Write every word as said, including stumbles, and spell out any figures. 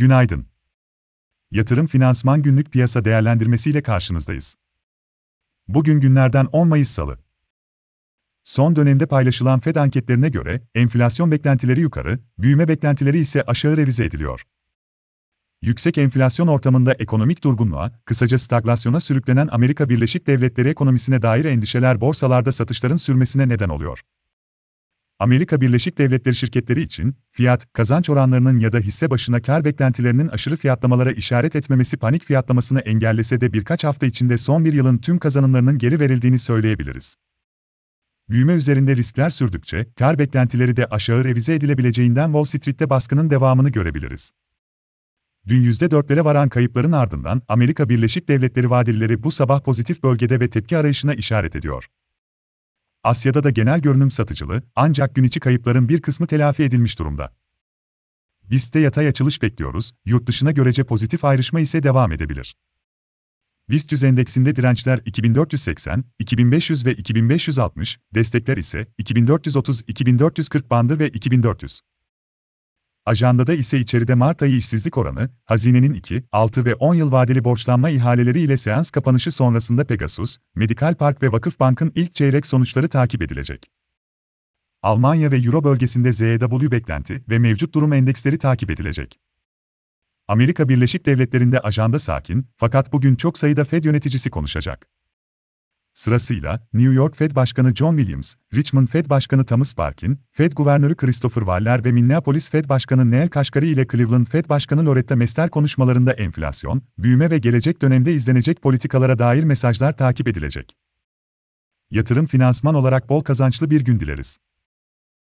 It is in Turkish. Günaydın. Yatırım Finansman Günlük Piyasa Değerlendirmesi ile karşınızdayız. Bugün günlerden on Mayıs Salı. Son dönemde paylaşılan Fed anketlerine göre enflasyon beklentileri yukarı, büyüme beklentileri ise aşağı revize ediliyor. Yüksek enflasyon ortamında ekonomik durgunluğa, kısaca stagflasyona sürüklenen Amerika Birleşik Devletleri ekonomisine dair endişeler borsalarda satışların sürmesine neden oluyor. Amerika Birleşik Devletleri şirketleri için fiyat, kazanç oranlarının ya da hisse başına kar beklentilerinin aşırı fiyatlamalara işaret etmemesi panik fiyatlamasını engellese de birkaç hafta içinde son bir yılın tüm kazanımlarının geri verildiğini söyleyebiliriz. Büyüme üzerinde riskler sürdükçe kar beklentileri de aşağı revize edilebileceğinden Wall Street'te baskının devamını görebiliriz. Dün yüzde dörtlere varan kayıpların ardından Amerika Birleşik Devletleri vadelileri bu sabah pozitif bölgede ve tepki arayışına işaret ediyor. Asya'da da genel görünüm satıcılı, ancak gün içi kayıpların bir kısmı telafi edilmiş durumda. B İ S T'te yatay açılış bekliyoruz, yurt dışına görece pozitif ayrışma ise devam edebilir. BİST yüz endeksinde dirençler iki bin dört yüz seksen, iki bin beş yüz ve iki bin beş yüz altmış, destekler ise iki bin dört yüz otuz, iki bin dört yüz kırk bandı ve iki bin dört yüz. Ajandada ise içeride Mart ayı işsizlik oranı, hazinenin iki, altı ve on yıl vadeli borçlanma ihaleleri ile seans kapanışı sonrasında Pegasus, Medical Park ve Vakıfbank'ın ilk çeyrek sonuçları takip edilecek. Almanya ve Euro bölgesinde Z E W beklenti ve mevcut durum endeksleri takip edilecek. Amerika Birleşik Devletleri'nde ajanda sakin, fakat bugün çok sayıda Fed yöneticisi konuşacak. Sırasıyla New York Fed Başkanı John Williams, Richmond Fed Başkanı Thomas Barkin, Fed Guvernörü Christopher Waller ve Minneapolis Fed Başkanı Neil Kashkari ile Cleveland Fed Başkanı Loretta Mester konuşmalarında enflasyon, büyüme ve gelecek dönemde izlenecek politikalara dair mesajlar takip edilecek. Yatırım finansman olarak bol kazançlı bir gün dileriz.